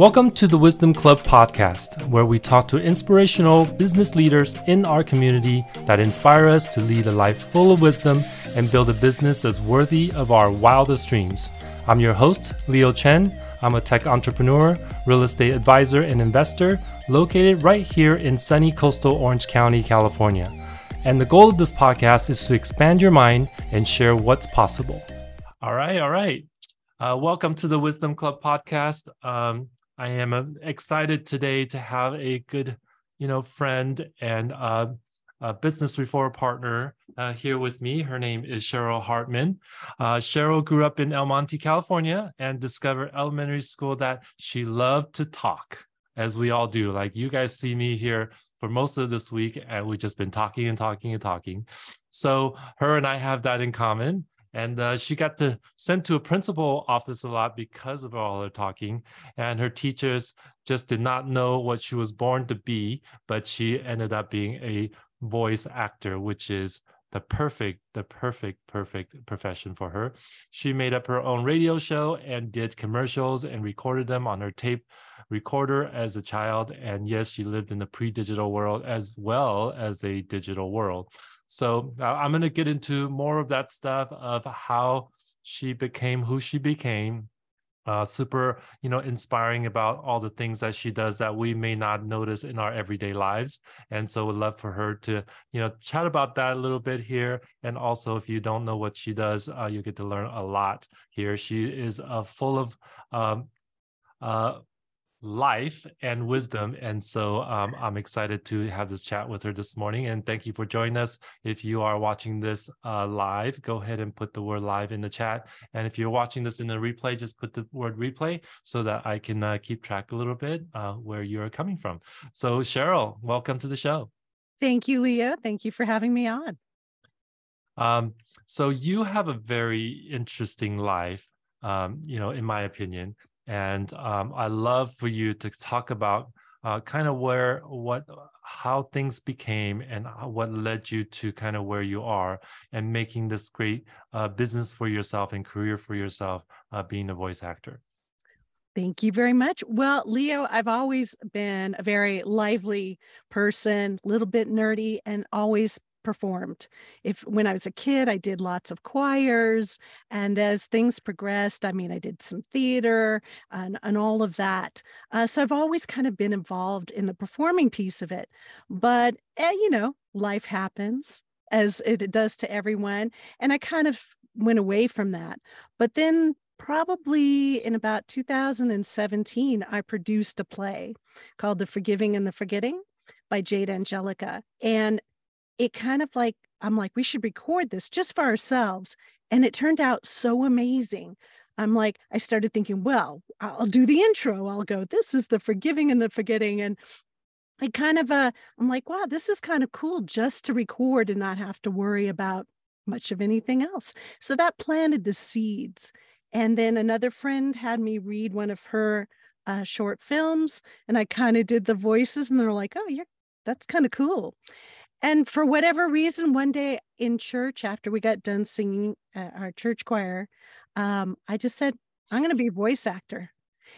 Welcome to the Wisdom Club podcast, where we talk to inspirational business leaders in our community that inspire us to lead a life full of wisdom and build a business that's worthy of our wildest dreams. I'm your host, Leo Chen. I'm a tech entrepreneur, real estate advisor, and investor located right here in sunny coastal Orange County, California. And the goal of this podcast is to expand your mind and share what's possible. All right, all right. Welcome to the Wisdom Club podcast. I am excited today to have a good, friend and a business referral partner here with me. Her name is Cheryl Hartman. Cheryl grew up in El Monte, California, and discovered elementary school that she loved to talk, as we all do. Like, you guys see me here for most of this week, and we've just been talking and talking and talking. So her and I have that in common. And she got to send to a principal office a lot because of all her talking, and her teachers just did not know what she was born to be, but she ended up being a voice actor, which is the perfect profession for her. She made up her own radio show and did commercials and recorded them on her tape recorder as a child. And yes, she lived in the pre-digital world as well as a digital world. So I'm going to get into more of that stuff of how she became who she became. Super, inspiring about all the things that she does that we may not notice in our everyday lives. And so would love for her to, chat about that a little bit here. And also, if you don't know what she does, you get to learn a lot here. She is full of life and wisdom. And so I'm excited to have this chat with her this morning. And thank you for joining us. If you are watching this live, go ahead and put the word live in the chat. And if you're watching this in the replay, just put the word replay so that I can keep track a little bit where you're coming from. So Cheryl, welcome to the show. Thank you, Leah. Thank you for having me on. So you have a very interesting life, in my opinion. And I love for you to talk about kind of how things became and what led you to kind of where you are and making this great business for yourself and career for yourself, being a voice actor. Thank you very much. Well, Leo, I've always been a very lively person, a little bit nerdy, and always performed. When I was a kid, I did lots of choirs, and as things progressed, I did some theater and all of that. So I've always kind of been involved in the performing piece of it. But, life happens, as it does to everyone. And I kind of went away from that. But then probably in about 2017, I produced a play called The Forgiving and the Forgetting by Jade Angelica. And it kind of we should record this just for ourselves. And it turned out so amazing. I started thinking, well, I'll do the intro. I'll go, this is The Forgiving and the Forgetting. And it kind of, wow, this is kind of cool just to record and not have to worry about much of anything else. So that planted the seeds. And then another friend had me read one of her short films, and I kind of did the voices, and they're like, oh, that's kind of cool. And for whatever reason, one day in church, after we got done singing at our church choir, I just said, I'm going to be a voice actor.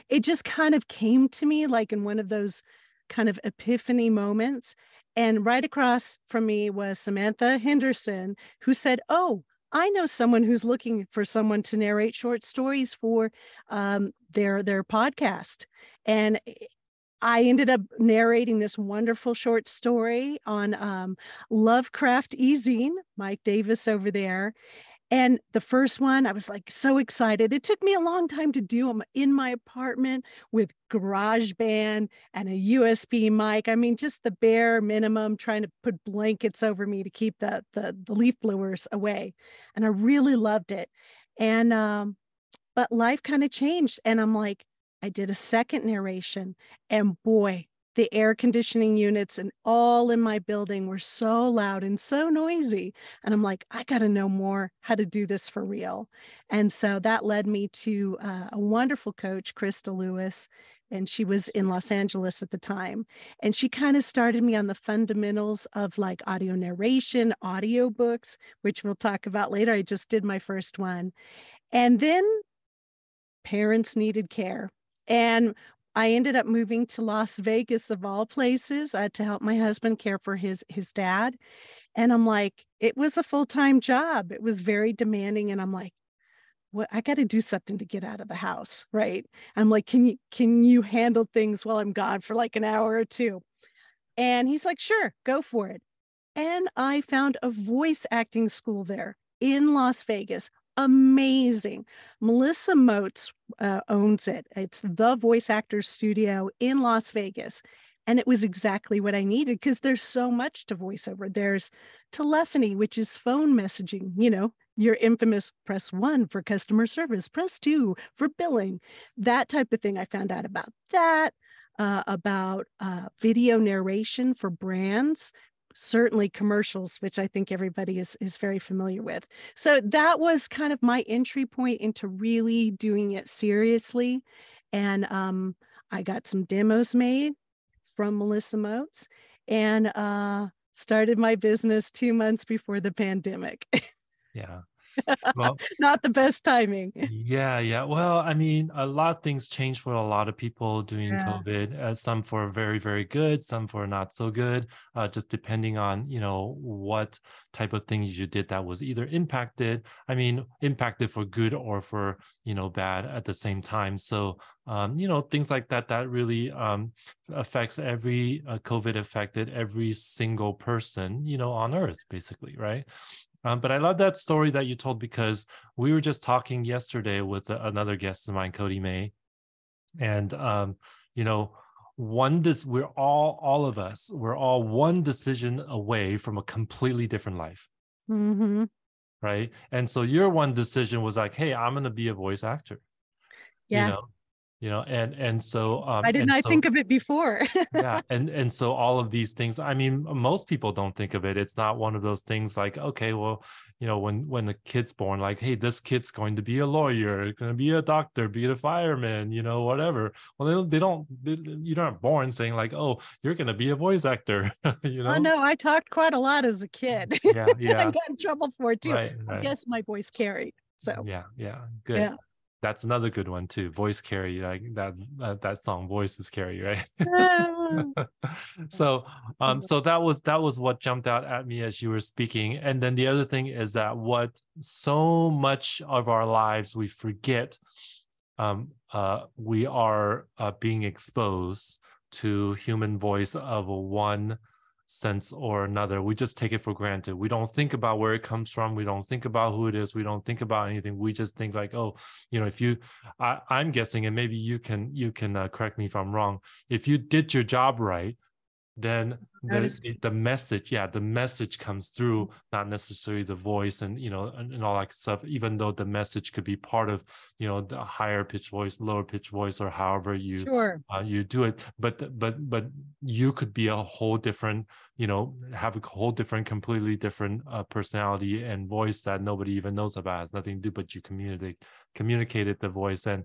It just kind of came to me like in one of those kind of epiphany moments. And right across from me was Samantha Henderson, who said, oh, I know someone who's looking for someone to narrate short stories for their podcast. And I ended up narrating this wonderful short story on Lovecraft e-zine, Mike Davis over there. And the first one, I was so excited. It took me a long time to do. I'm in my apartment with GarageBand and a USB mic. Just the bare minimum, trying to put blankets over me to keep the leaf blowers away. And I really loved it. And, but life kind of changed. And I did a second narration, and boy, the air conditioning units and all in my building were so loud and so noisy. And I got to know more how to do this for real. And so that led me to a wonderful coach, Crystal Lewis, and she was in Los Angeles at the time. And she kind of started me on the fundamentals of audio narration, audio books, which we'll talk about later. I just did my first one. And then parents needed care. And I ended up moving to Las Vegas, of all places, to help my husband care for his dad. And I'm like, it was a full-time job. It was very demanding. And I'm like, what? I got to do something to get out of the house, right? I'm like, can you handle things while I'm gone for like an hour or two? And he's like, sure, go for it. And I found a voice acting school there in Las Vegas. Amazing. Melissa Moats owns it. It's the Voice Actors Studio in Las Vegas. And it was exactly what I needed, because there's so much to voiceover. There's telephony, which is phone messaging, you know, your infamous press 1 for customer service, press 2 for billing, that type of thing. I found out about that, about video narration for brands, certainly commercials, which I think everybody is very familiar with. So that was kind of my entry point into really doing it seriously. And I got some demos made from Melissa Moats and started my business 2 months before the pandemic. Yeah. Well, not the best timing. Yeah. Well, I mean, a lot of things changed for a lot of people during COVID, some for very, very good, some for not so good, just depending on, you know, what type of things you did that was either impacted for good or for, you know, bad at the same time. So, you know, things like that really affects every COVID affected every single person, you know, on earth, basically, right? But I love that story that you told, because we were just talking yesterday with another guest of mine, Cody May. And, you know, we're all one decision away from a completely different life. Mm-hmm. Right. And so your one decision was like, hey, I'm going to be a voice actor. Yeah. You know, and so why didn't I think of it before? Yeah, and so all of these things. I mean, most people don't think of it. It's not one of those things like, okay, well, you know, when a kid's born, like, hey, this kid's going to be a lawyer, it's going to be a doctor, be a fireman, you know, whatever. Well, you're not born saying like, oh, you're going to be a voice actor. You know. Oh no, I talked quite a lot as a kid. Yeah. I got in trouble for it too. Right. I guess my voice carried. So yeah, good. Yeah. That's another good one too. Voice carry, like that song, "Voices Carry," right? So that was what jumped out at me as you were speaking. And then the other thing is that what so much of our lives we forget, we are being exposed to human voice of one sense or another. We just take it for granted. We don't think about where it comes from. We don't think about who it is. We don't think about anything. We just think like, oh, you know, if you, I'm guessing, and maybe you can correct me if I'm wrong. If you did your job right, then the message comes through, not necessarily the voice and, you know, and all that stuff, even though the message could be part of, you know, the higher pitch voice, lower pitch voice, or however you do it. But you could be a whole different, you know, have a whole different, completely different personality and voice that nobody even knows about. It has nothing to do, but you communicated the voice. And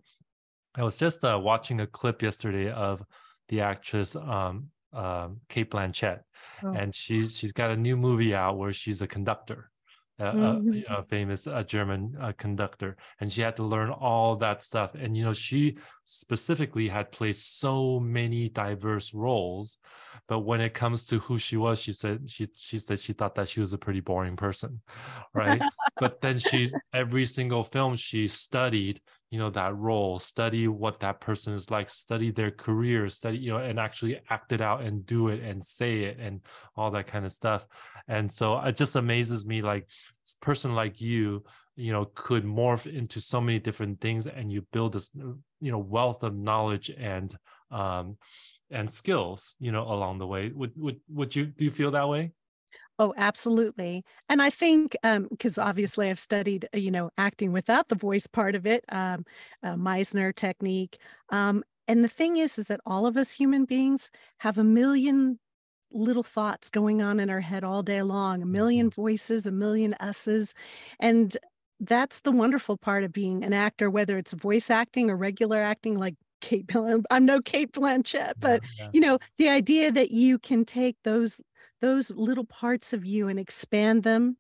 I was just watching a clip yesterday of the actress, Kate Blanchett, and she's got a new movie out where she's a conductor, a famous German conductor, and she had to learn all that stuff. And you know, she specifically had played so many diverse roles, but when it comes to who she was, she said she thought that she was a pretty boring person, right? But then every single film she studied, you know, that role, study what that person is like, study their career, study, you know, and actually act it out and do it and say it and all that kind of stuff. And so it just amazes me, like, this person like you, you know, could morph into so many different things, and you build this, you know, wealth of knowledge and skills, you know, along the way. Do you feel that way? Oh, absolutely. And I think, because obviously I've studied, you know, acting without the voice part of it, Meisner technique. And the thing is that all of us human beings have a million little thoughts going on in our head all day long, a million voices, a million us's. And that's the wonderful part of being an actor, whether it's voice acting or regular acting, like Kate Blanchett. I'm no Kate Blanchett, but, you know, the idea that you can take those little parts of you and expand them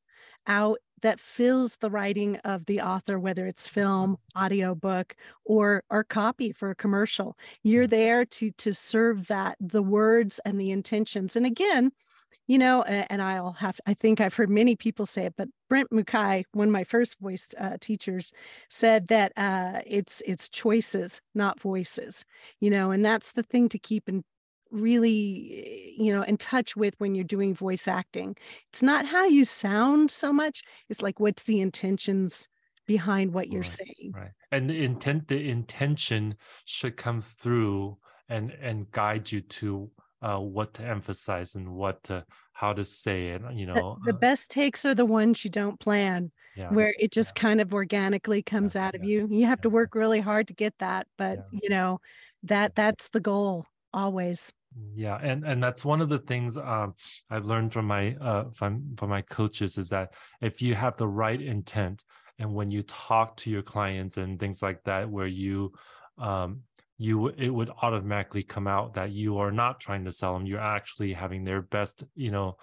out that fills the writing of the author, whether it's film, audiobook, or copy for a commercial. You're there to serve that, the words and the intentions. And again, you know, and I think I've heard many people say it, but Brent Mukai, one of my first voice teachers, said that it's choices, not voices, you know, and that's the thing to keep in really, you know, in touch with when you're doing voice acting. It's not how you sound so much. It's like, what's the intentions behind what you're saying. Right. And the intention should come through and guide you to what to emphasize and what to, how to say it, you know. The best takes are the ones you don't plan, where it just kind of organically comes out of you. You have to work really hard to get that, but you know, that's the goal always. Yeah, and that's one of the things I've learned from my coaches, is that if you have the right intent, and when you talk to your clients and things like that, where you it would automatically come out that you are not trying to sell them. You're actually having their best, you know,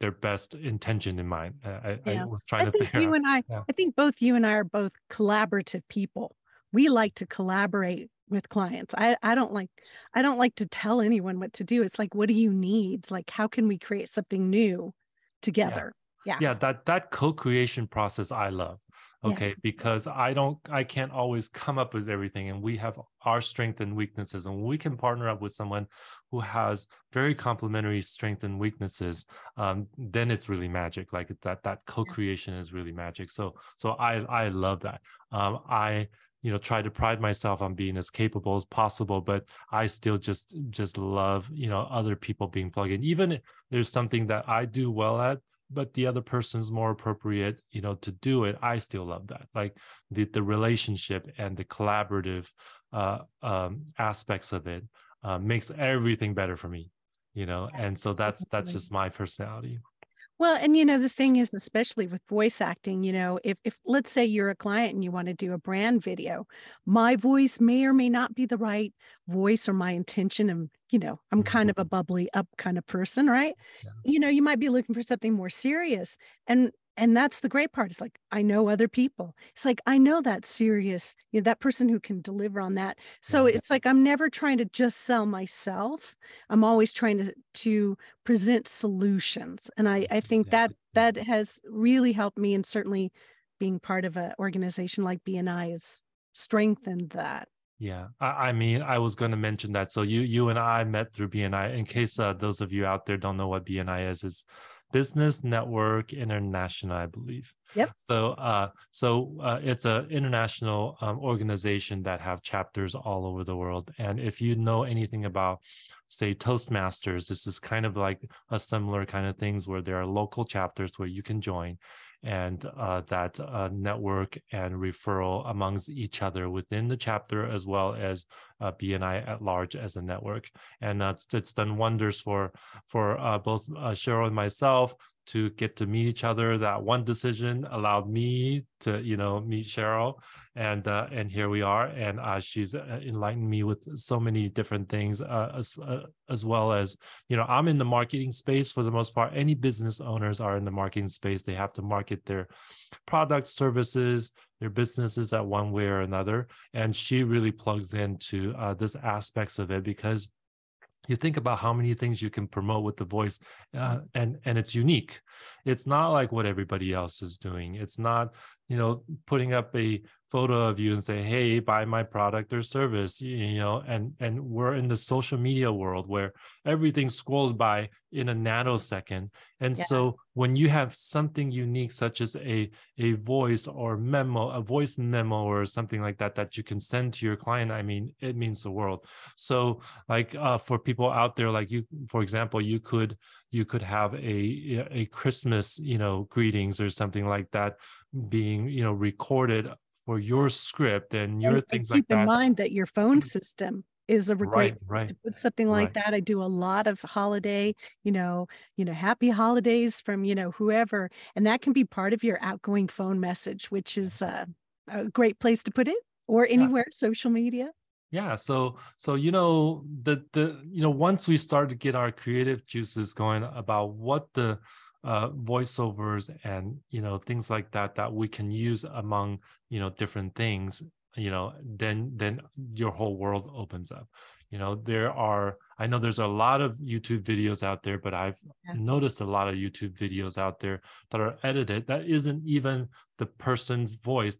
their best intention in mind. I was trying to figure out. I think both you and I are both collaborative people. We like to collaborate with clients. I don't like to tell anyone what to do. It's like, what do you need? It's like, how can we create something new together? Yeah. That co-creation process I love. Okay. Yeah. Because I can't always come up with everything, and we have our strengths and weaknesses, and we can partner up with someone who has very complementary strengths and weaknesses. Then it's really magic. Like that co-creation is really magic. So I love that. I try to pride myself on being as capable as possible, but I still just love, you know, other people being plugged in. Even if there's something that I do well at, but the other person's more appropriate, you know, to do it, I still love that. Like the relationship and the collaborative aspects of it makes everything better for me, you know. And so that's just my personality. Well, and you know, the thing is, especially with voice acting, you know, if let's say you're a client and you want to do a brand video, my voice may or may not be the right voice or my intention. And, you know, I'm kind of a bubbly up kind of person, right? Yeah. You know, you might be looking for something more serious. And that's the great part. It's like, I know other people. It's like, I know that serious, you know, that person who can deliver on that. So it's like, I'm never trying to just sell myself. I'm always trying to present solutions. And I think that has really helped me. And certainly being part of an organization like BNI has strengthened that. Yeah. I mean, I was going to mention that. So you and I met through BNI. In case those of you out there don't know what BNI is Business Network International, I believe. Yep. So it's an international organization that have chapters all over the world. And if you know anything about, say, Toastmasters, this is kind of like a similar kind of things where there are local chapters where you can join, and that network and referral amongst each other within the chapter, as well as BNI at large as a network. And it's done wonders for both Cheryl and myself to get to meet each other. That one decision allowed me to, you know, meet Cheryl, and here we are. And she's enlightened me with so many different things, as well as, you know, I'm in the marketing space for the most part. Any business owners are in the marketing space. They have to market their products, services, their businesses at one way or another. And she really plugs into this aspects of it, because you think about how many things you can promote with the voice, and it's unique. It's not like what everybody else is doing. It's not, you know, putting up a photo of you and say, hey, buy my product or service, you know, and we're in the social media world where everything scrolls by in a nanosecond. And so when you have something unique, such as a voice or memo, a voice memo or something like that, that you can send to your client, I mean, it means the world. So like for people out there, like you, for example, you could have a Christmas, you know, greetings or something like that being, you know, recorded for your script and your things like that. Keep in mind that your phone system is a great place to put something like that. I do a lot of holiday, you know, happy holidays from, you know, whoever, and that can be part of your outgoing phone message, which is a great place to put it, or anywhere, social media. Yeah. So, once we start to get our creative juices going about what the voiceovers and, things like that we can use among, different things, then your whole world opens up. I know there's a lot of YouTube videos out there, but I've noticed a lot of YouTube videos out there that are edited. That isn't even the person's voice,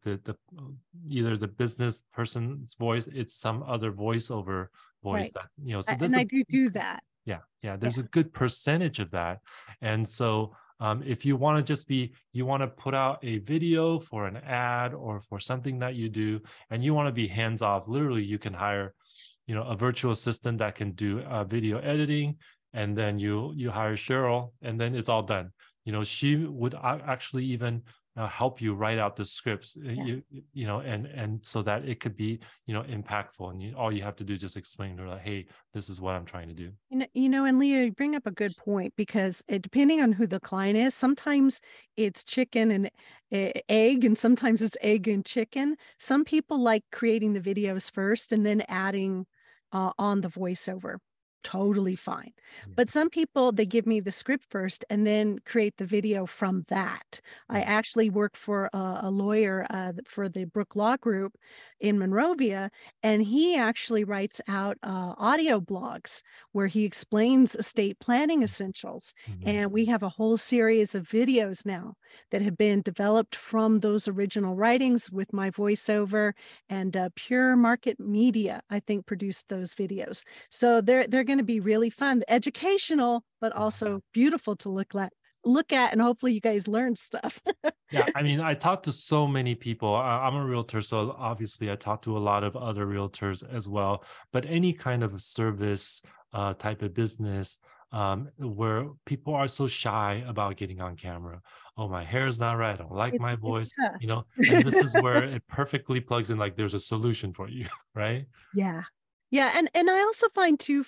either the business person's voice, it's some other voiceover voice right. that, So and I do that. Yeah. There's a good percentage of that. And so if you want to you want to put out a video for an ad or for something that you do, and you want to be hands-off, literally you can hire a virtual assistant that can do video editing, and then you hire Cheryl, and then it's all done. She would actually even help you write out the scripts, and so that it could be, impactful. And all you have to do is just explain to her, like, hey, this is what I'm trying to do. And Leo, you bring up a good point, because depending on who the client is, sometimes it's chicken and egg, and sometimes it's egg and chicken. Some people like creating the videos first and then adding on the voiceover, totally fine. Yeah. But some people, they give me the script first and then create the video from that. I actually work for a lawyer for the Brooke Law Group in Monrovia, and he actually writes out audio blogs where he explains estate planning essentials. Mm-hmm. And we have a whole series of videos now that have been developed from those original writings with my voiceover, and Pure Market Media, I think, produced those videos. So they're going to be really fun, educational, but also beautiful to look at, and hopefully you guys learn stuff. I talk to so many people. I'm a realtor, so obviously I talk to a lot of other realtors as well, but any kind of service type of business, where people are so shy about getting on camera. Oh, my hair is not right. I don't like my voice, and this is where it perfectly plugs in, like there's a solution for you, right? Yeah. Yeah. And I also find too,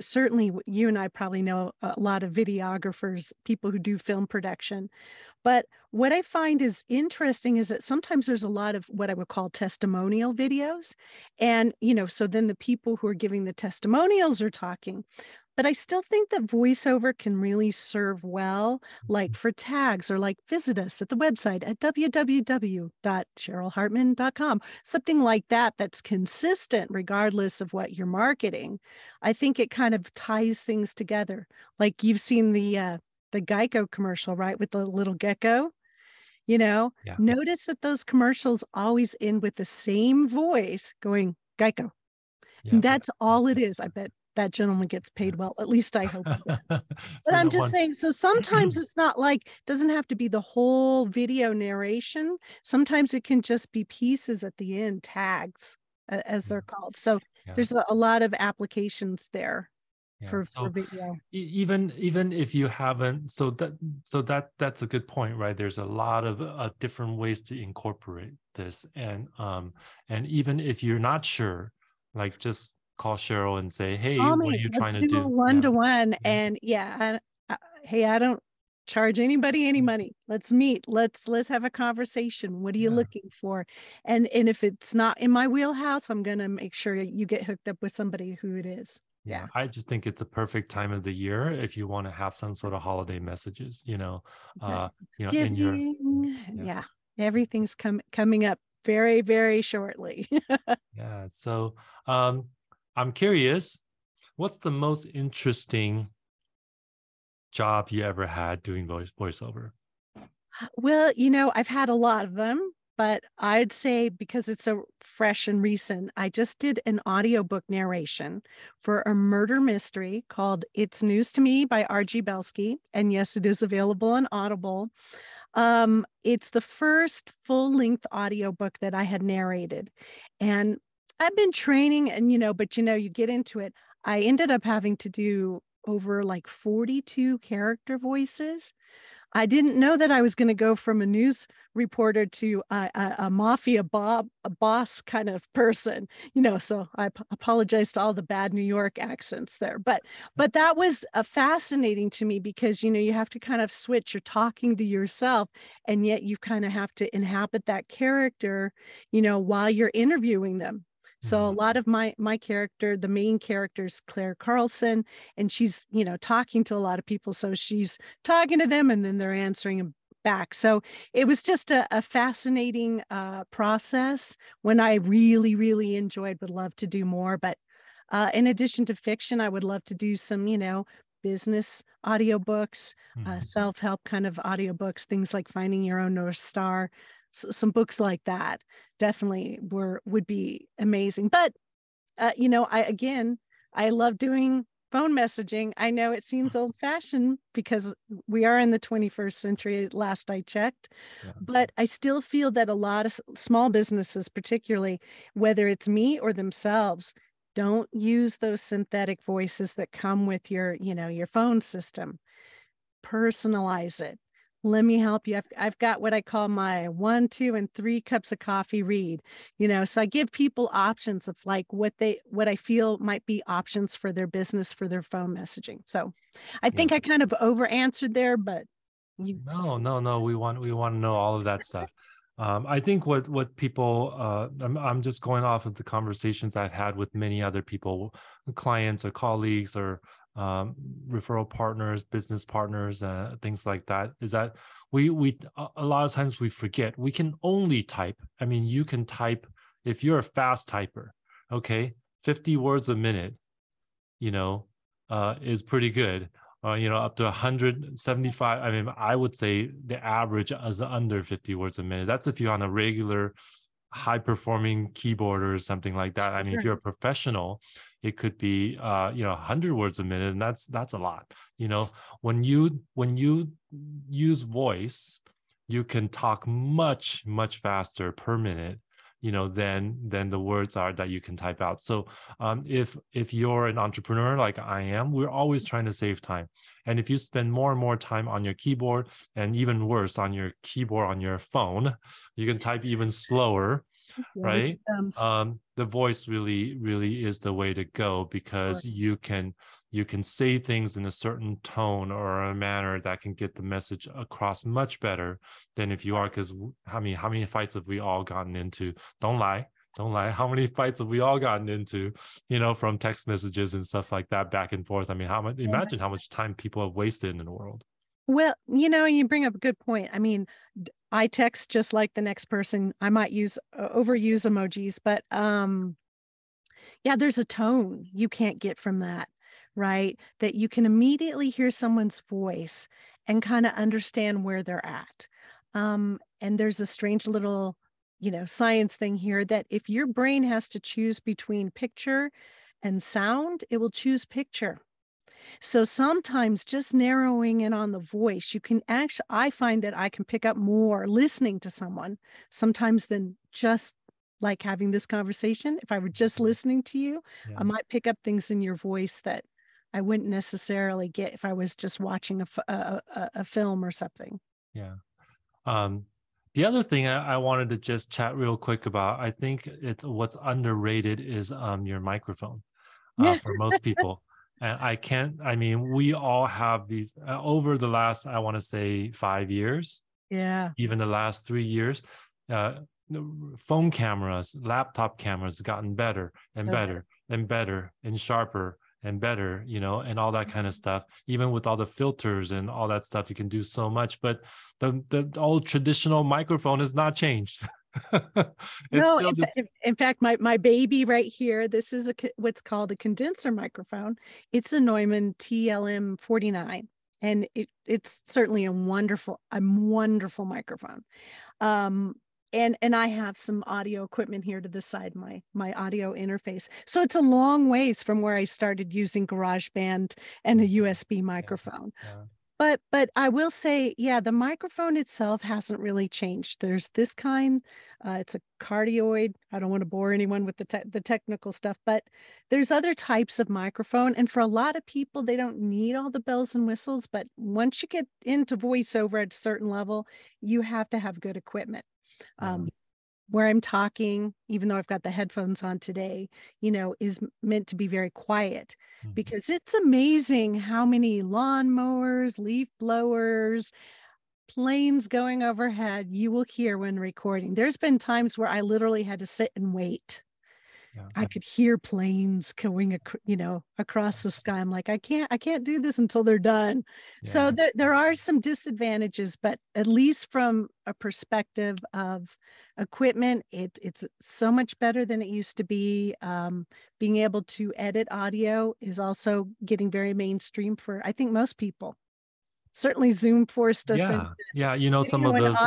certainly you and I probably know a lot of videographers, people who do film production, but what I find is interesting is that sometimes there's a lot of what I would call testimonial videos. And, so then the people who are giving the testimonials are talking. But I still think that voiceover can really serve well, like for tags, or like visit us at the website at www.cherylhartman.com, something like that, that's consistent regardless of what you're marketing. I think it kind of ties things together. Like you've seen the Geico commercial, right? With the little gecko, Notice that those commercials always end with the same voice going, Geico. Yeah. And that's all it is, I bet. That gentleman gets paid well. At least I hope he does. But I'm just saying, so sometimes it's not like, doesn't have to be the whole video narration. Sometimes it can just be pieces at the end, tags, as they're called. So there's a lot of applications there. Yeah. For video. Even if you haven't, that's a good point, right? There's a lot of different ways to incorporate this. And even if you're not sure, like just call Cheryl and say, hey, what are you trying to do? Let's do one-to-one. And I don't charge anybody any money. Let's meet. Let's have a conversation. What are you looking for? And if it's not in my wheelhouse, I'm going to make sure you get hooked up with somebody who it is. Yeah. I just think it's a perfect time of the year if you want to have some sort of holiday messages, everything's coming up very, very shortly. Yeah. So, I'm curious, what's the most interesting job you ever had doing voiceover? Well, I've had a lot of them, but I'd say because it's so fresh and recent, I just did an audiobook narration for a murder mystery called It's News to Me by R.G. Belsky. And yes, it is available on Audible. It's the first full-length audiobook that I had narrated. And I've been training but you get into it. I ended up having to do over like 42 character voices. I didn't know that I was going to go from a news reporter to a mafia boss kind of person, so I apologize to all the bad New York accents there, but that was fascinating to me because, you have to kind of switch. You're talking to yourself, and yet you kind of have to inhabit that character, while you're interviewing them. So a lot of my character, the main character is Claire Carlson, and she's, you know, talking to a lot of people. So she's talking to them and then they're answering them back. So it was just a fascinating process, one I really, really enjoyed, would love to do more. But in addition to fiction, I would love to do some, you know, business audiobooks, self-help kind of audiobooks, things like Finding Your Own North Star. Some books like that definitely would be amazing. But, you know, I love doing phone messaging. I know it seems old fashioned because we are in the 21st century, last I checked, but I still feel that a lot of small businesses, particularly, whether it's me or themselves, don't use those synthetic voices that come with your, you know, your phone system. Personalize it. Let me help you. I've got what I call my 1, 2, and 3 cups of coffee read, you know, so I give people options of like what I feel might be options for their business, for their phone messaging. So I think I kind of over answered there, but no, we want to know all of that stuff. I think what people, I'm just going off of the conversations I've had with many other people, clients or colleagues or referral partners, business partners, things like that, is that we a lot of times we forget we can only type. I mean, you can type if you're a fast typer, okay, 50 words a minute, you know, is pretty good. You know, up to 175. I mean, I would say the average is under 50 words a minute. That's if you're on a regular high-performing keyboard or something like that. I mean, if you're a professional, it could be, you know, 100 words a minute, and that's a lot. You know, when you use voice, you can talk much, much faster per minute, you know, than the words are that you can type out. So if you're an entrepreneur like I am, we're always trying to save time. And if you spend more and more time on your keyboard, and even worse on your keyboard on your phone, you can type even slower, right? The voice really, really is the way to go, because you can say things in a certain tone or a manner that can get the message across much better than if you are, because how many fights have we all gotten into? Don't lie. How many fights have we all gotten into, you know, from text messages and stuff like that, back and forth? I mean, imagine how much time people have wasted in the world. Well, you know, you bring up a good point. I mean, I text just like the next person. I might overuse emojis, but yeah, there's a tone you can't get from that, right? That you can immediately hear someone's voice and kind of understand where they're at. And there's a strange little, you know, science thing here that if your brain has to choose between picture and sound, it will choose picture. So sometimes just narrowing in on the voice, you can actually, I find that I can pick up more listening to someone sometimes than just like having this conversation. If I were just listening to you, I might pick up things in your voice that I wouldn't necessarily get if I was just watching a film or something. Yeah. The other thing I wanted to just chat real quick about, I think it's what's underrated is your microphone for most people. And we all have these over the last, I want to say 5 years, even the last 3 years, phone cameras, laptop cameras gotten better and better and better and sharper and better, you know, and all that kind of stuff. Even with all the filters and all that stuff, you can do so much, but the old traditional microphone has not changed. No, in fact, my baby right here, this is what's called a condenser microphone. It's a Neumann TLM 49, and it's certainly a wonderful microphone. And I have some audio equipment here to the side, my audio interface. So it's a long ways from where I started using GarageBand and a USB microphone. Yeah. But I will say, yeah, the microphone itself hasn't really changed. There's this kind, it's a cardioid. I don't want to bore anyone with the technical stuff, but there's other types of microphone. And for a lot of people, they don't need all the bells and whistles. But once you get into voiceover at a certain level, you have to have good equipment. Where I'm talking, even though I've got the headphones on today, you know, is meant to be very quiet, because it's amazing how many lawnmowers, leaf blowers, planes going overhead you will hear when recording. There's been times where I literally had to sit and wait I could hear planes going, you know, across the sky. I'm like, I can't do this until they're done. Yeah. So there are some disadvantages, but at least from a perspective of equipment, it's so much better than it used to be. Being able to edit audio is also getting very mainstream for, I think, most people. Certainly Zoom forced us into, you know, some of those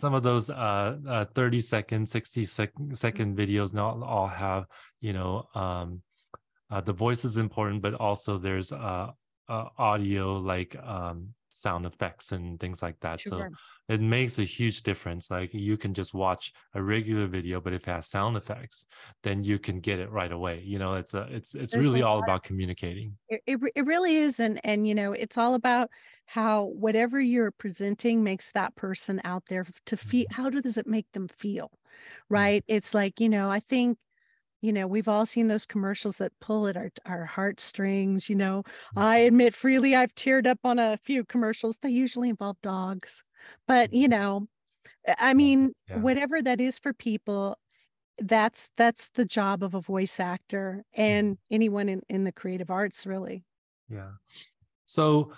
some of those 30-second 60-second videos now all have, you know, the voice is important, but also there's audio, like sound effects and things like that. Sure. So it makes a huge difference. Like, you can just watch a regular video, but if it has sound effects, then you can get it right away. You know, it's really all about communicating. It really is. And, you know, it's all about how whatever you're presenting makes that person out there to feel, how does it make them feel? Right. Mm-hmm. It's like, you know, I think, you know, we've all seen those commercials that pull at our heartstrings. You know, I admit freely, I've teared up on a few commercials. They usually involve dogs, but, you know, I mean, whatever that is for people, that's the job of a voice actor and anyone in the creative arts, really. Yeah. So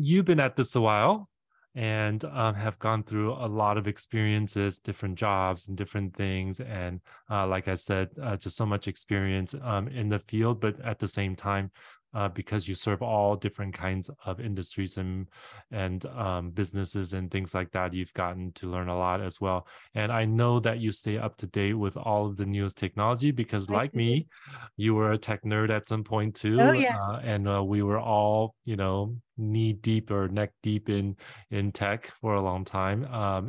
you've been at this a while and have gone through a lot of experiences, different jobs and different things. And like I said, just so much experience in the field, but at the same time, because you serve all different kinds of industries and businesses and things like that, you've gotten to learn a lot as well. And I know that you stay up to date with all of the newest technology because, like me, you were a tech nerd at some point too. Oh, yeah. And we were all, you know, knee deep or neck deep in tech for a long time.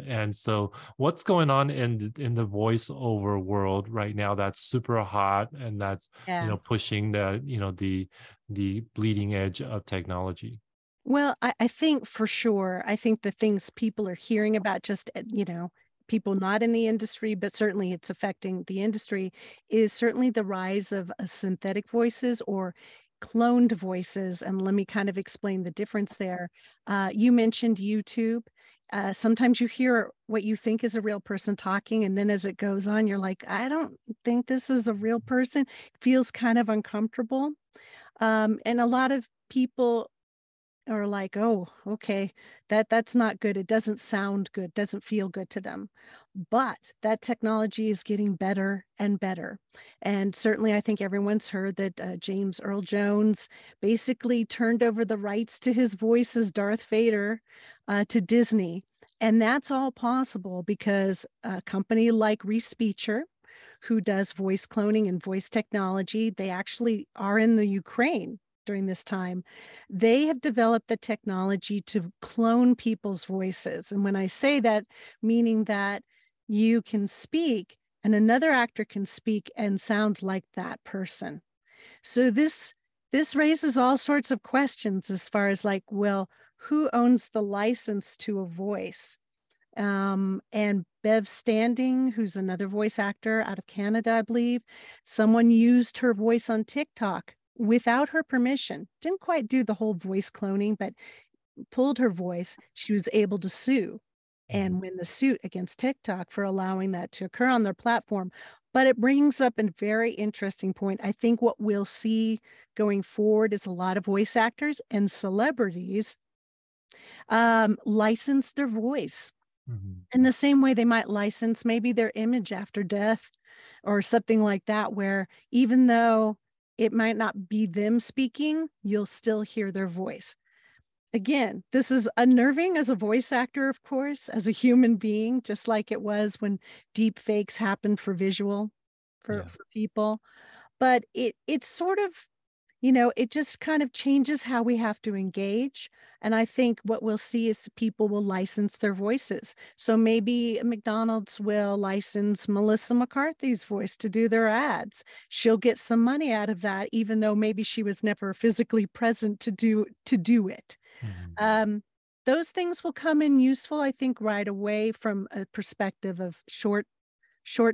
And so what's going on in the voiceover world right now that's super hot and that's, you know, pushing the, you know, the bleeding edge of technology? Well, I think for sure, I think the things people are hearing about, just, you know, people not in the industry, but certainly it's affecting the industry, is certainly the rise of synthetic voices or cloned voices. And let me kind of explain the difference there. You mentioned YouTube. Sometimes you hear what you think is a real person talking, and then as it goes on, you're like, I don't think this is a real person. It feels kind of uncomfortable. And a lot of people are like, oh, okay, that's not good. It doesn't sound good, doesn't feel good to them. But that technology is getting better and better. And certainly I think everyone's heard that James Earl Jones basically turned over the rights to his voice as Darth Vader to Disney. And that's all possible because a company like Respeecher, who does voice cloning and voice technology, they actually are in the Ukraine during this time. They have developed the technology to clone people's voices. And when I say that, meaning that you can speak and another actor can speak and sound like that person. So this raises all sorts of questions as far as like, well, who owns the license to a voice? And Bev Standing, who's another voice actor out of Canada, I believe, someone used her voice on TikTok without her permission. Didn't quite do the whole voice cloning, but pulled her voice. She was able to sue and win the suit against TikTok for allowing that to occur on their platform. But it brings up a very interesting point. I think what we'll see going forward is a lot of voice actors and celebrities license their voice in the same way they might license maybe their image after death or something like that, where even though it might not be them speaking, you'll still hear their voice. Again, this is unnerving as a voice actor, of course, as a human being, just like it was when deep fakes happened for visual, for people. But it's sort of, you know, it just kind of changes how we have to engage. And I think what we'll see is people will license their voices. So maybe McDonald's will license Melissa McCarthy's voice to do their ads. She'll get some money out of that, even though maybe she was never physically present to do it. Those things will come in useful, I think, right away from a perspective of short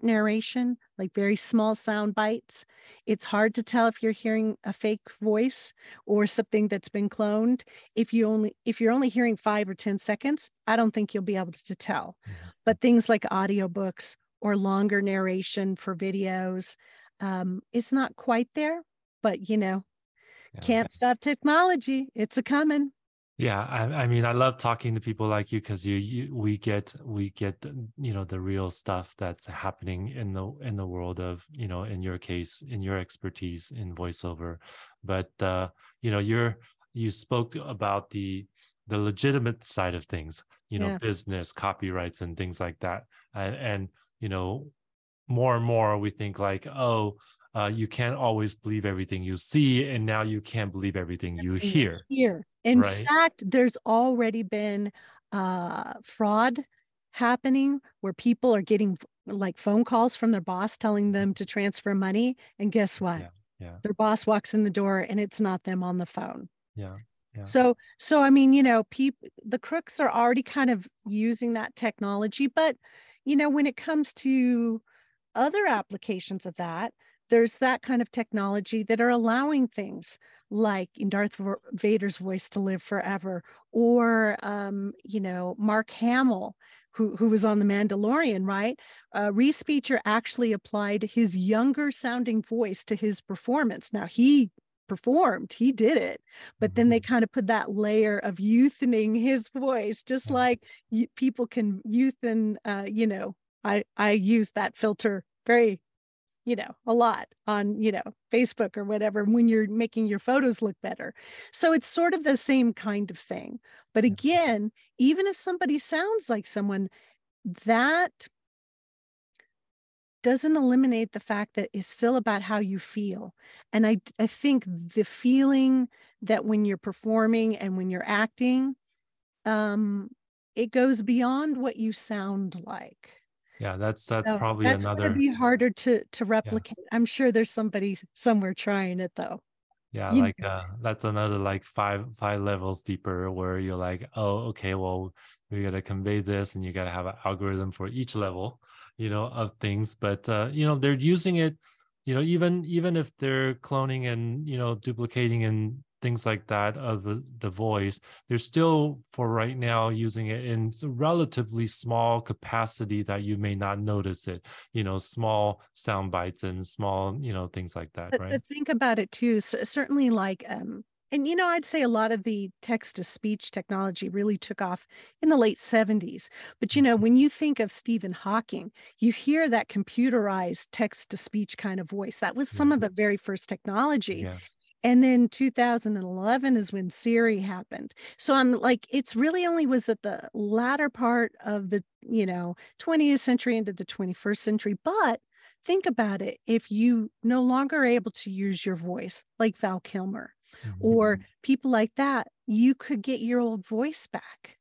narration, like very small sound bites. It's hard to tell if you're hearing a fake voice or something that's been cloned. If you're only hearing 5 or 10 seconds, I don't think you'll be able to tell. But things like audiobooks or longer narration for videos. It's not quite there, but you know, can't stop technology. It's a coming. Yeah. I mean, I love talking to people like you, because we get, you know, the real stuff that's happening in the world of, you know, in your case, in your expertise in voiceover. But, you know, you spoke about the legitimate side of things, you know, business, copyrights and things like that. And, you know, more and more we think like, oh, you can't always believe everything you see, and now you can't believe everything you hear. In fact, there's already been fraud happening where people are getting like phone calls from their boss telling them to transfer money. And guess what? Their boss walks in the door and it's not them on the phone. So I mean, you know, the crooks are already kind of using that technology, but you know, when it comes to other applications of that, there's that kind of technology that are allowing things like in Darth Vader's voice to live forever, or you know, Mark Hamill, who was on The Mandalorian, right? Respeecher actually applied his younger sounding voice to his performance. Now he did it, but then they kind of put that layer of youthening his voice, just like people can youthen. You know, I use that filter very, you know, a lot on, you know, Facebook or whatever, when you're making your photos look better. So it's sort of the same kind of thing. But again, even if somebody sounds like someone, that doesn't eliminate the fact that it's still about how you feel. And I think the feeling that when you're performing and when you're acting, it goes beyond what you sound like. Yeah, that's probably another. That's going to be harder to replicate. Yeah. I'm sure there's somebody somewhere trying it though. Yeah, you like that's another like five levels deeper, where you're like, oh, okay, well, we got to convey this, and you got to have an algorithm for each level, you know, of things. But you know, they're using it, you know, even if they're cloning and, you know, duplicating and things like that of the voice, they're still, for right now, using it in a relatively small capacity that you may not notice it, you know, small sound bites and small, you know, things like that. Right. But think about it too. So certainly like, and you know, I'd say a lot of the text to speech technology really took off in the late 70s. But you know, when you think of Stephen Hawking, you hear that computerized text to speech kind of voice. That was some of the very first technology. Yeah. And then 2011 is when Siri happened. So I'm like, it's really only was at the latter part of the, you know, 20th century into the 21st century. But think about it. If you no longer are able to use your voice, like Val Kilmer or people like that, you could get your old voice back.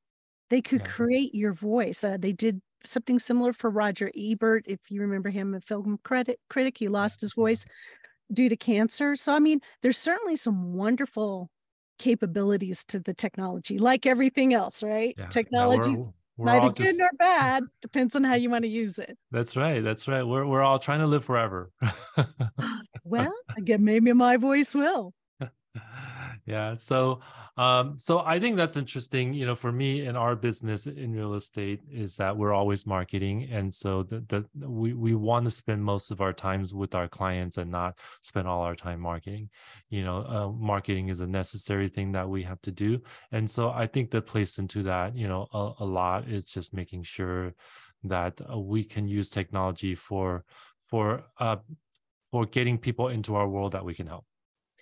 They could create your voice. They did something similar for Roger Ebert. If you remember him, a film critic, he lost his voice due to cancer. So, I mean, there's certainly some wonderful capabilities to the technology, like everything else, right? Yeah. Technology, neither good nor bad, depends on how you want to use it. That's right. That's right. We're all trying to live forever. Well, again, maybe my voice will. Yeah. So I think that's interesting, you know, for me in our business in real estate is that we're always marketing. And so we want to spend most of our times with our clients and not spend all our time marketing. You know, marketing is a necessary thing that we have to do. And so I think that plays into that, you know, a lot is just making sure that we can use technology for getting people into our world that we can help.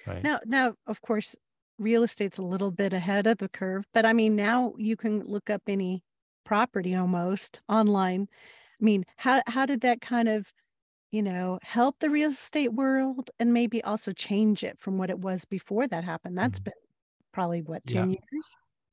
Right. Now, of course, real estate's a little bit ahead of the curve, but I mean, now you can look up any property almost online. I mean, how did that kind of, you know, help the real estate world and maybe also change it from what it was before that happened? That's been probably, what, 10 years?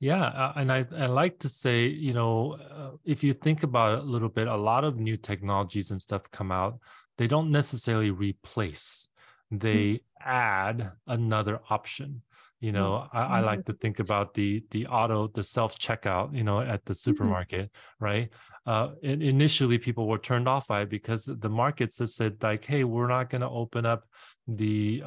Yeah. And I like to say, you know, if you think about it a little bit, a lot of new technologies and stuff come out. They don't necessarily replace. They add another option. You know, I like to think about the self-checkout, you know, at the supermarket, right? Initially, people were turned off by it because the markets that said like, hey, we're not going to open up the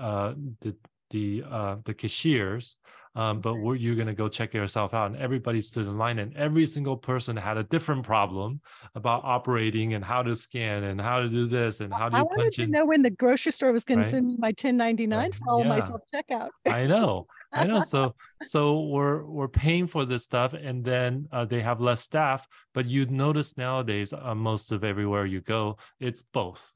the cashiers, but were you going to go check yourself out? And everybody stood in line, and every single person had a different problem about operating and how to scan and how to do this and how do you punch in. I wanted to know when the grocery store was going to send me my 1099 for all my self-checkout. I know. So we're paying for this stuff, and then they have less staff. But you'd notice nowadays, most of everywhere you go, it's both.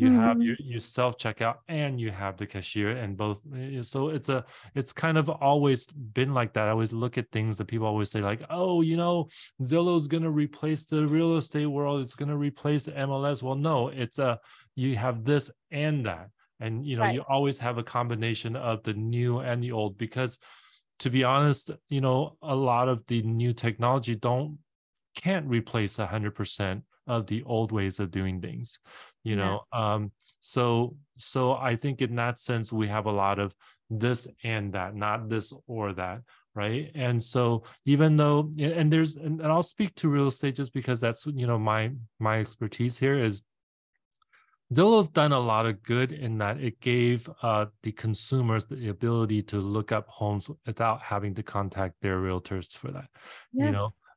You have your self-checkout and you have the cashier, and both. So it's kind of always been like that. I always look at things that people always say like, oh, you know, Zillow's going to replace the real estate world. It's going to replace the MLS. Well, no, it's you have this and that. And, you know, you always have a combination of the new and the old, because to be honest, you know, a lot of the new technology can't replace 100% of the old ways of doing things, you know? So I think in that sense, we have a lot of this and that, not this or that. Right. And so even though, and I'll speak to real estate just because that's, you know, my expertise here is, Zillow's done a lot of good in that it gave the consumers the ability to look up homes without having to contact their realtors for that. Yeah. You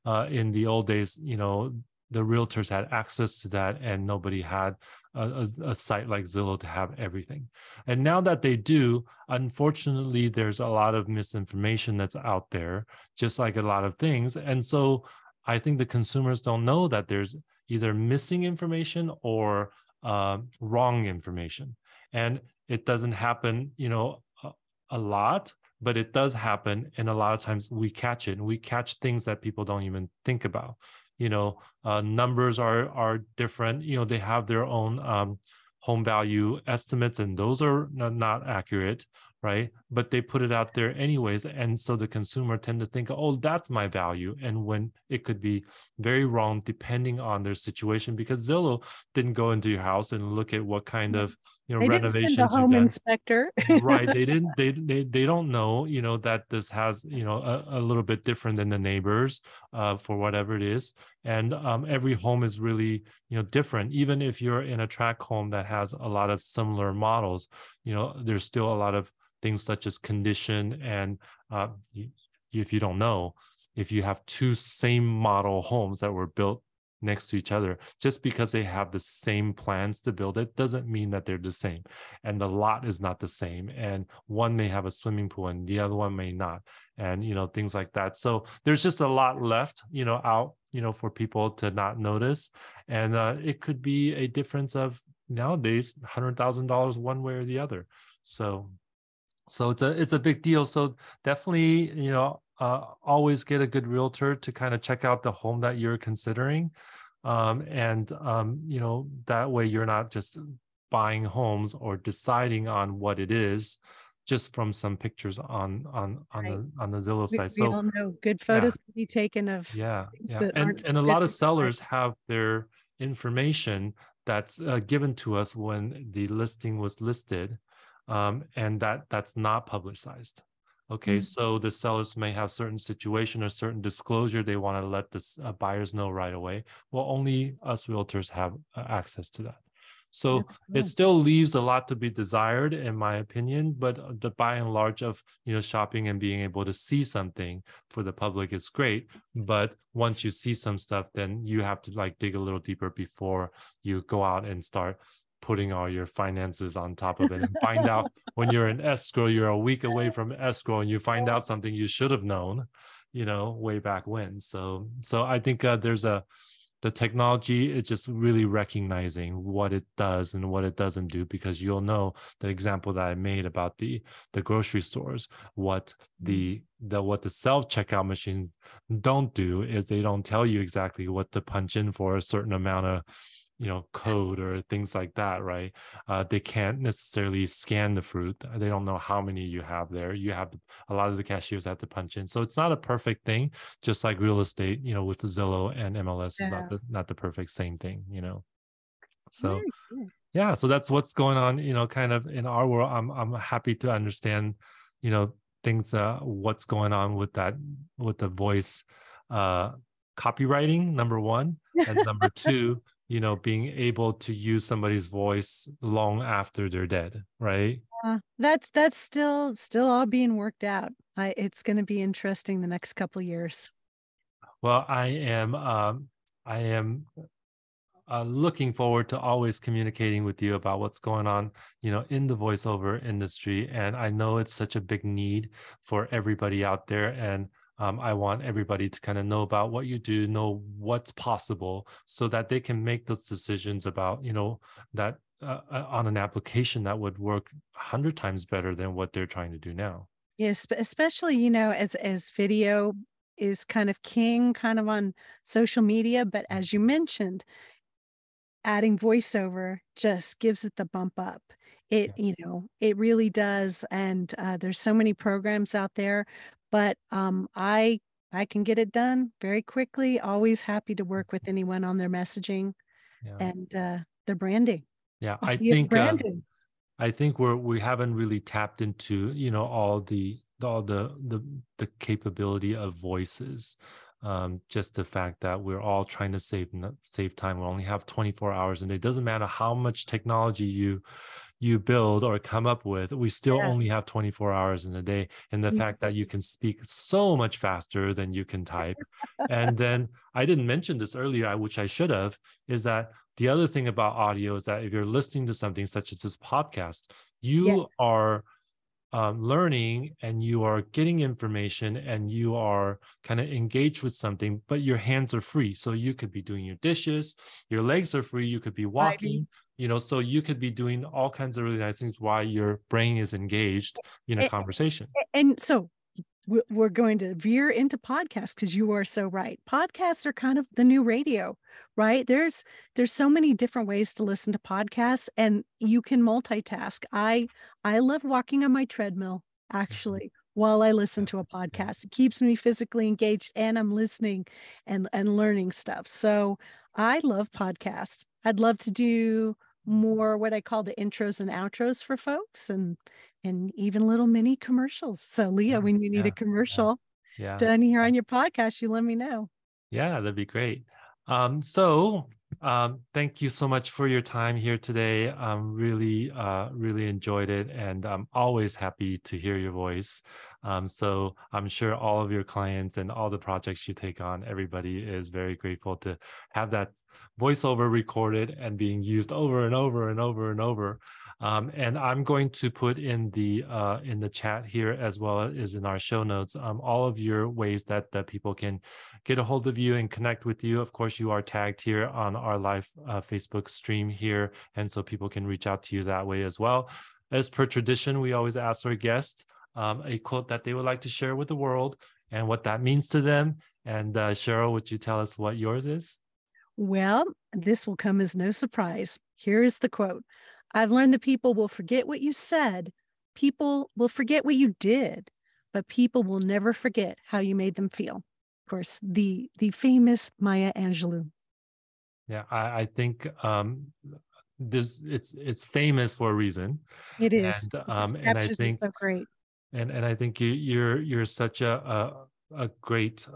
know, in the old days, you know, the realtors had access to that, and nobody had a site like Zillow to have everything. And now that they do, unfortunately, there's a lot of misinformation that's out there, just like a lot of things. And so I think the consumers don't know that there's either missing information or wrong information. And it doesn't happen, you know, a lot, but it does happen. And a lot of times we catch it, and we catch things that people don't even think about. You know, numbers are different. You know, they have their own home value estimates, and those are not accurate, right? But they put it out there anyways. And so the consumer tend to think, oh, that's my value. And when it could be very wrong, depending on their situation, because Zillow didn't go into your house and look at what kind of, you know, renovations you've done. They didn't send the home inspector. Right. They didn't, they don't know, you know, that this has, you know, a little bit different than the neighbors for whatever it is. And every home is really, you know, different. Even if you're in a tract home that has a lot of similar models, you know, there's still a lot of things such as condition. And if you don't know, if you have two same model homes that were built next to each other, just because they have the same plans to build it doesn't mean that they're the same. And the lot is not the same. And one may have a swimming pool and the other one may not. And, you know, things like that. So there's just a lot left, you know, out, you know, for people to not notice. And it could be a difference of nowadays, $100,000 one way or the other. So it's a big deal. So definitely, you know, always get a good realtor to kind of check out the home that you're considering. You know, that way you're not just buying homes or deciding on what it is just from some pictures on the Zillow site. So we all know good photos can be taken of. And a lot of sellers have their information that's given to us when the listing was listed. And that's not publicized. Okay, so the sellers may have certain situation or certain disclosure they want to let the buyers know right away. Well, only us realtors have access to that. So it still leaves a lot to be desired, in my opinion, but the by and large of, you know, shopping and being able to see something for the public is great. But once you see some stuff, then you have to like dig a little deeper before you go out and start putting all your finances on top of it, and find out when you're in escrow, you're a week away from escrow, and you find out something you should have known, you know, way back when. So I think there's the technology. It's just really recognizing what it does and what it doesn't do, because you'll know the example that I made about the grocery stores. What the self-checkout machines don't do is they don't tell you exactly what to punch in for a certain amount of, you know, code or things like that, right? They can't necessarily scan the fruit. They don't know how many you have there. You have a lot of the cashiers have to punch in. So it's not a perfect thing, just like real estate, you know, with the Zillow and MLS is not the perfect same thing, you know? So yeah, so that's what's going on, you know, kind of in our world. I'm happy to understand, you know, things, what's going on with that, with the voice, copywriting, number one, and number two, you know, being able to use somebody's voice long after they're dead, right? That's still all being worked out. It's going to be interesting the next couple of years. Well, I am looking forward to always communicating with you about what's going on, you know, in the voiceover industry. And I know it's such a big need for everybody out there. And I want everybody to kind of know about what you do, know what's possible, so that they can make those decisions about, you know, that on an application that would work 100 times better than what they're trying to do now. Yes, especially, you know, as video is kind of king, kind of on social media. But as you mentioned, adding voiceover just gives it the bump up. It, you know, it really does. And there's so many programs out there. But I can get it done very quickly. Always happy to work with anyone on their messaging and their branding. Yeah, I think we haven't really tapped into, you know, all the capability of voices. Just the fact that we're all trying to save time. We only have 24 hours, and it doesn't matter how much technology you build or come up with, we still only have 24 hours in a day. And the fact that you can speak so much faster than you can type. And then I didn't mention this earlier, which I should have, is that the other thing about audio is that if you're listening to something such as this podcast, you are learning, and you are getting information, and you are kind of engaged with something, but your hands are free. So you could be doing your dishes, your legs are free, you could be walking, you know, so you could be doing all kinds of really nice things while your brain is engaged in a conversation. And so we're going to veer into podcasts, because you are so right. Podcasts are kind of the new radio, right? There's so many different ways to listen to podcasts, and you can multitask. I love walking on my treadmill, actually, while I listen to a podcast. It keeps me physically engaged, and I'm listening and learning stuff. So I love podcasts. I'd love to do more what I call the intros and outros for folks, and even little mini commercials. So Leo, when you need a commercial done here on your podcast, you let me know. Yeah, that'd be great. So thank you so much for your time here today. Really enjoyed it, and I'm always happy to hear your voice. So I'm sure all of your clients and all the projects you take on, everybody is very grateful to have that voiceover recorded and being used over and over and over and over. And I'm going to put in the chat here, as well as in our show notes, all of your ways that people can get a hold of you and connect with you. Of course, you are tagged here on our live Facebook stream here, and so people can reach out to you that way as well. As per tradition, we always ask our guests a quote that they would like to share with the world and what that means to them. And Cheryl, would you tell us what yours is? Well, this will come as no surprise. Here is the quote. I've learned that people will forget what you said. People will forget what you did, but people will never forget how you made them feel. Of course, the famous Maya Angelou. Yeah, I think this it's famous for a reason. It is. And I think so great. And I think you're such a great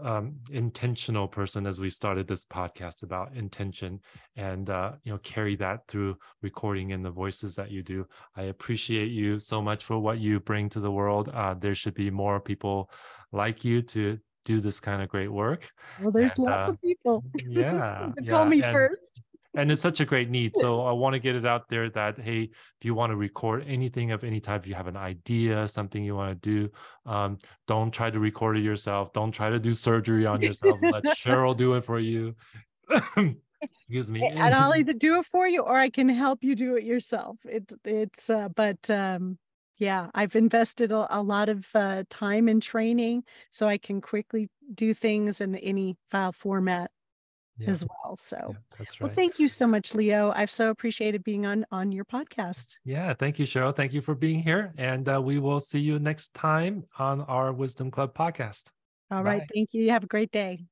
intentional person, as we started this podcast about intention, and you know, carry that through recording in the voices that you do. I appreciate you so much for what you bring to the world. There should be more people like you to do this kind of great work. Well, there's lots of people. Yeah, call me first. And it's such a great need. So I want to get it out there that, hey, if you want to record anything of any type, if you have an idea, something you want to do, don't try to record it yourself. Don't try to do surgery on yourself. Let Cheryl do it for you. Excuse me. And I'll either do it for you, or I can help you do it yourself. I've invested a lot of time in training, so I can quickly do things in any file format. Yeah. As well. So that's right. Well, thank you so much, Leo. I've so appreciated being on your podcast. Yeah. Thank you, Cheryl. Thank you for being here. And we will see you next time on our Wisdom Club podcast. All right. Thank you. Have a great day.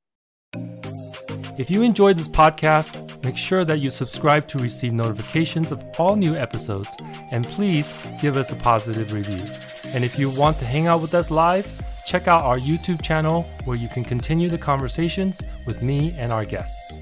If you enjoyed this podcast, make sure that you subscribe to receive notifications of all new episodes, and please give us a positive review. And if you want to hang out with us live, check out our YouTube channel, where you can continue the conversations with me and our guests.